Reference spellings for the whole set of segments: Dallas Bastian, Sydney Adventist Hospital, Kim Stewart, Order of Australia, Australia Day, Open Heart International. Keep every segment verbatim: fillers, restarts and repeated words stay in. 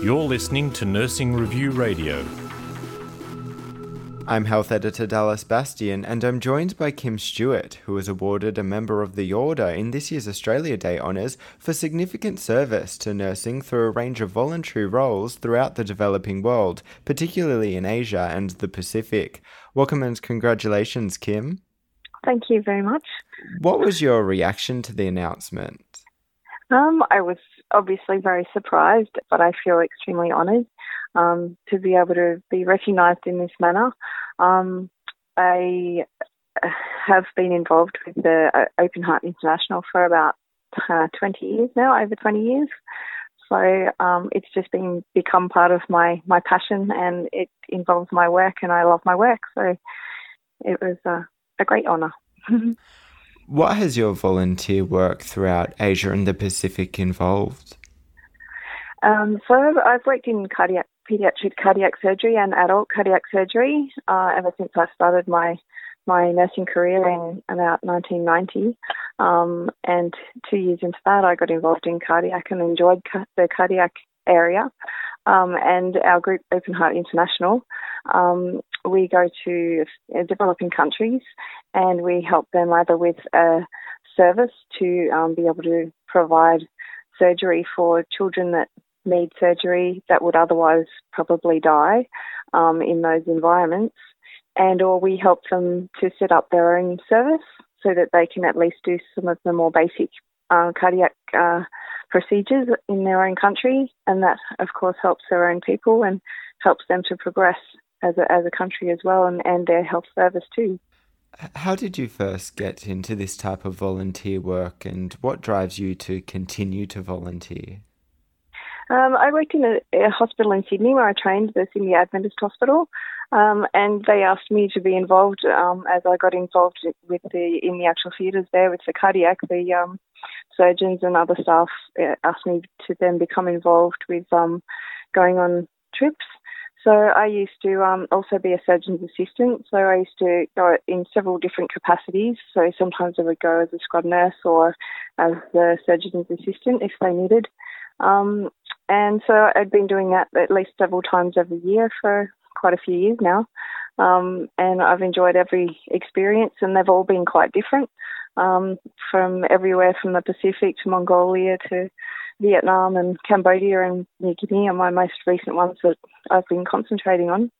You're listening to Nursing Review Radio. I'm Health Editor Dallas Bastian, and I'm joined by Kim Stewart, who was awarded a Member of the Order in this year's Australia Day honours for significant service to nursing through a range of voluntary roles throughout the developing world, particularly in Asia and the Pacific. Welcome and congratulations, Kim. Thank you very much. What was your reaction to the announcement? Um, I was obviously very surprised, but I feel extremely honoured um, to be able to be recognised in this manner. Um, I have been involved with the Open Heart International for about uh, twenty years now, over twenty years. So um, it's just been become part of my, my passion, and it involves my work, and I love my work. So it was a, a great honour. What has your volunteer work throughout Asia and the Pacific involved? Um, so I've worked in cardiac, pediatric cardiac surgery and adult cardiac surgery uh, ever since I started my my nursing career in about nineteen ninety. Um, and two years into that, I got involved in cardiac and enjoyed ca- the cardiac area. Um, and our group, Open Heart International, um, we go to developing countries and we help them either with a service to um, be able to provide surgery for children that need surgery that would otherwise probably die um, in those environments, and or we help them to set up their own service so that they can at least do some of the more basic uh, cardiac uh, procedures in their own country, and that of course helps their own people and helps them to progress as a, as a country as well, and, and their health service too. How did you first get into this type of volunteer work, and what drives you to continue to volunteer? Um, I worked in a, a hospital in Sydney where I trained, the Sydney Adventist Hospital, um, and they asked me to be involved um, as I got involved with the in the actual theatres there with the cardiac. The um, surgeons and other staff asked me to then become involved with um, going on trips. So I used to um, also be a surgeon's assistant, so I used to go in several different capacities. So sometimes I would go as a scrub nurse or as the surgeon's assistant if they needed. Um, and so I'd been doing that at least several times every year for quite a few years now. Um, and I've enjoyed every experience, and they've all been quite different, um, from everywhere from the Pacific to Mongolia to Vietnam and Cambodia and New Guinea are my most recent ones that I've been concentrating on.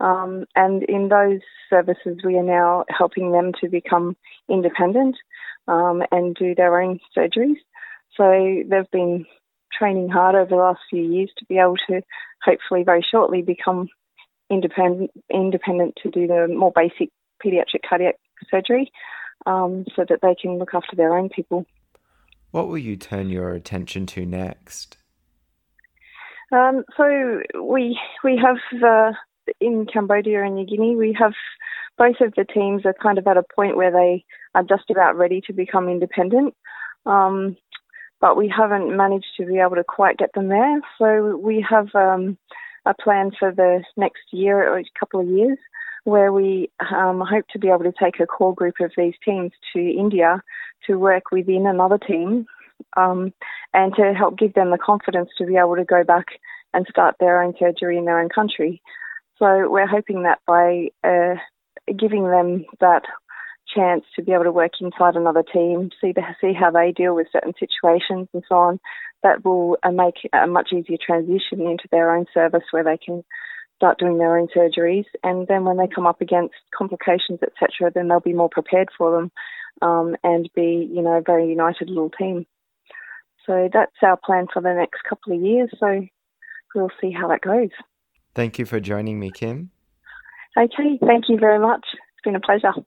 Um, and in those services, we are now helping them to become independent um, and do their own surgeries. So they've been training hard over the last few years to be able to hopefully very shortly become independent, independent to do the more basic paediatric cardiac surgery um, so that they can look after their own people. What will you turn your attention to next? Um, so we we have, uh, in Cambodia and New Guinea, we have both of the teams are kind of at a point where they are just about ready to become independent, um, but we haven't managed to be able to quite get them there. So we have um, a plan for the next year or a couple of years where we um, hope to be able to take a core group of these teams to India to work within another team um, and to help give them the confidence to be able to go back and start their own surgery in their own country. So we're hoping that by uh, giving them that chance to be able to work inside another team, see the, see how they deal with certain situations and so on, that will uh, make a much easier transition into their own service where they can start doing their own surgeries. And then when they come up against complications, et cetera, then they'll be more prepared for them. Um, and be, you know, a very united little team. So that's our plan for the next couple of years. So we'll see how that goes. Thank you for joining me, Kim. Okay, thank you very much. It's been a pleasure.